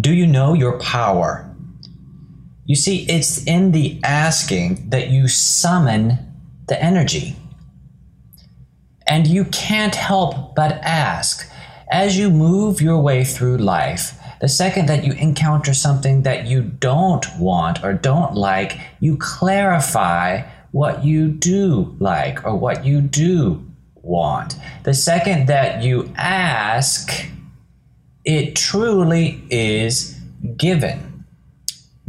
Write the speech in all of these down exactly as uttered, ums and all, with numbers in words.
Do you know your power? You see, it's in the asking that you summon the energy. And you can't help but ask. As you move your way through life, the second that you encounter something that you don't want or don't like, you clarify what you do like or what you do want. The second that you ask, it truly is given.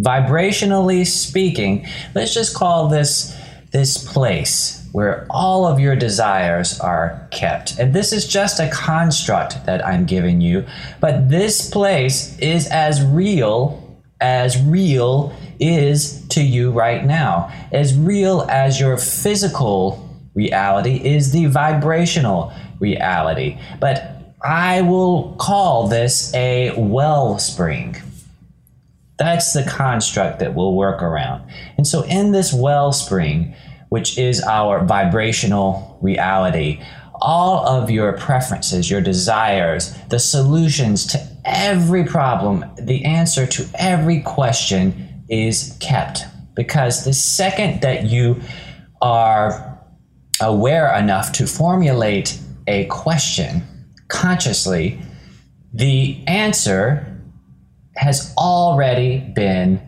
Vibrationally speaking, let's just call this this place where all of your desires are kept. And this is just a construct that I'm giving you, but this place is as real as real is to you right now. As real as your physical reality is the vibrational reality. But I will call this a wellspring. That's the construct that we'll work around. And so in this wellspring, which is our vibrational reality, all of your preferences, your desires, the solutions to every problem, the answer to every question is kept. Because the second that you are aware enough to formulate a question consciously, the answer has already been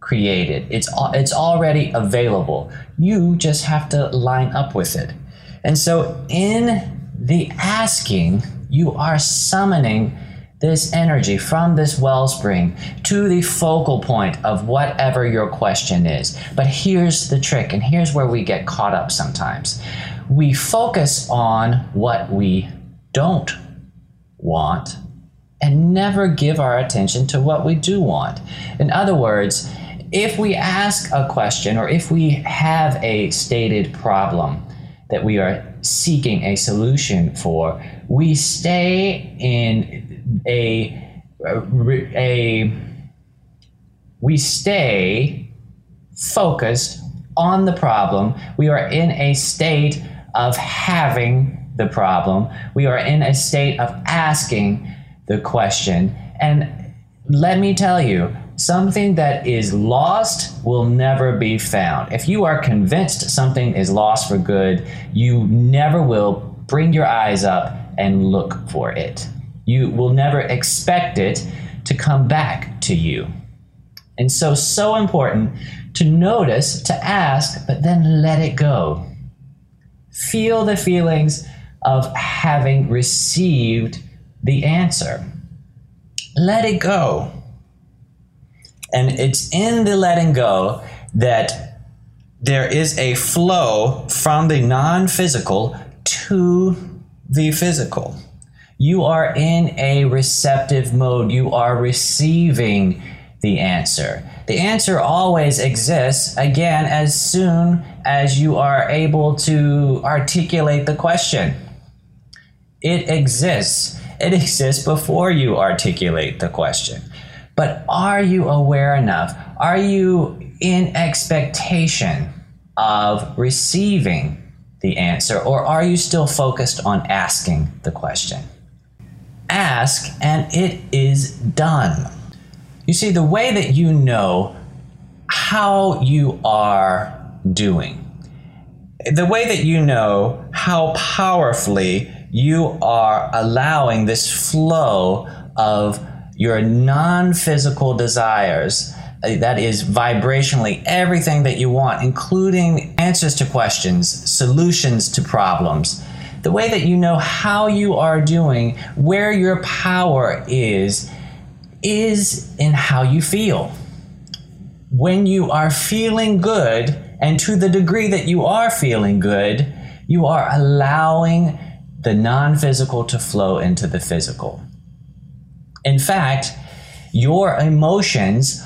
created. It's it's already available. You just have to line up with it. And so in the asking, you are summoning this energy from this wellspring to the focal point of whatever your question is. But here's the trick, and here's where we get caught up sometimes. We focus on what we don't want and never give our attention to what we do want. In other words, if we ask a question or if we have a stated problem that we are seeking a solution for, we stay in a, a, a we stay focused on the problem. We are in a state of having the problem. We are in a state of asking the question. And let me tell you, something that is lost will never be found. If you are convinced something is lost for good, you never will bring your eyes up and look for it. You will never expect it to come back to you. And so, so important to notice, to ask, but then let it go. Feel the feelings of having received the answer. Let it go. And it's in the letting go that there is a flow from the non-physical to the physical. You are in a receptive mode. You are receiving the answer. The answer always exists, again, as soon as you are able to articulate the question. It exists. It exists before you articulate the question. But are you aware enough? Are you in expectation of receiving the answer, or are you still focused on asking the question? Ask and it is done. You see, the way that you know how you are doing, the way that you know how powerfully you are allowing this flow of your non-physical desires, that is vibrationally everything that you want, including answers to questions, solutions to problems, the way that you know how you are doing, where your power is, is in how you feel. When you are feeling good, and to the degree that you are feeling good, you are allowing the non-physical to flow into the physical. In fact, your emotions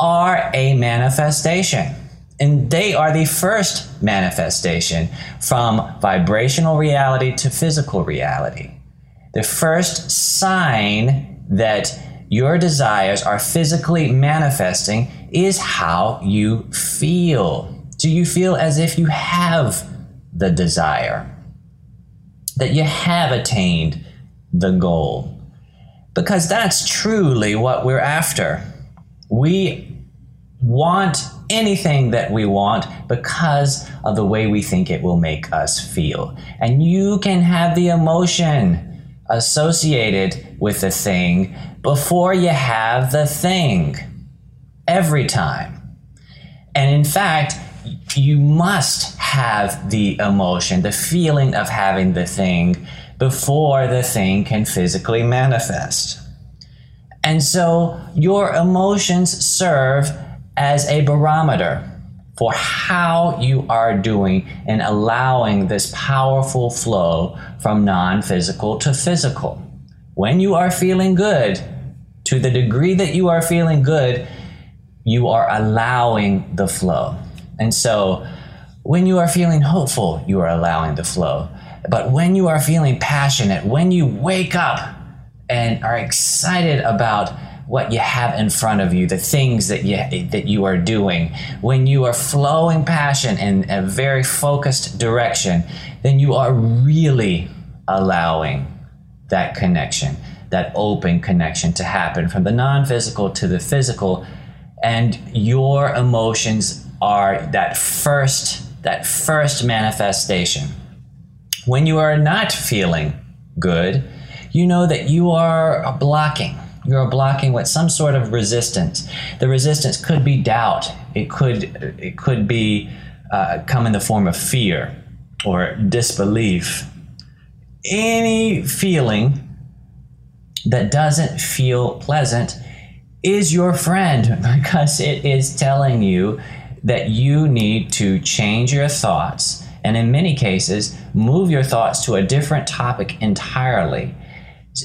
are a manifestation, and they are the first manifestation from vibrational reality to physical reality. The first sign that your desires are physically manifesting is how you feel. Do you feel as if you have the desire, that you have attained the goal? Because that's truly what we're after. We want anything that we want because of the way we think it will make us feel. And you can have the emotion associated with the thing before you have the thing, every time. And in fact, you must have the emotion, the feeling of having the thing, before the thing can physically manifest. And so your emotions serve as a barometer for how you are doing in allowing this powerful flow from non-physical to physical. When you are feeling good, to the degree that you are feeling good, you are allowing the flow. And so when you are feeling hopeful, you are allowing the flow. But when you are feeling passionate, when you wake up and are excited about what you have in front of you, the things that you that you are doing, when you are flowing passion in a very focused direction, then you are really allowing that connection, that open connection to happen from the non-physical to the physical. And your emotions are that first, that first manifestation. When you are not feeling good, you know that you are blocking. You're blocking with some sort of resistance. The resistance could be doubt. It could it could be uh, come in the form of fear or disbelief. Any feeling that doesn't feel pleasant is your friend, because it is telling you that you need to change your thoughts, and in many cases, move your thoughts to a different topic entirely.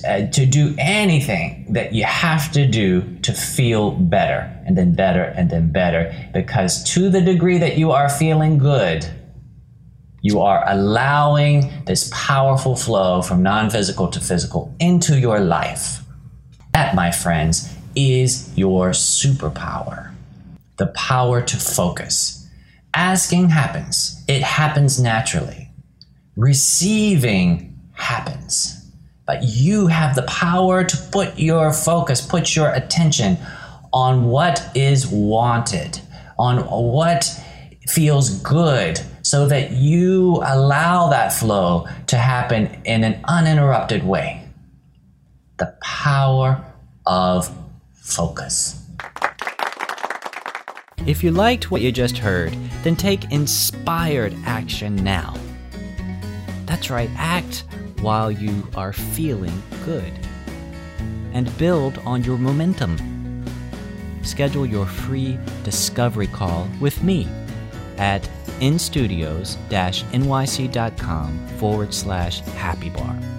Uh, to do anything that you have to do to feel better, and then better, and then better, because to the degree that you are feeling good, you are allowing this powerful flow from non-physical to physical into your life. That, my friends, is your superpower, the power to focus. Asking happens. It happens naturally. Receiving happens. But you have the power to put your focus, put your attention on what is wanted, on what feels good, so that you allow that flow to happen in an uninterrupted way. The power of focus. If you liked what you just heard, then take inspired action now. That's right, act while you are feeling good, and build on your momentum. Schedule your free discovery call with me at instudios dash n y c dot com forward slash happy bar.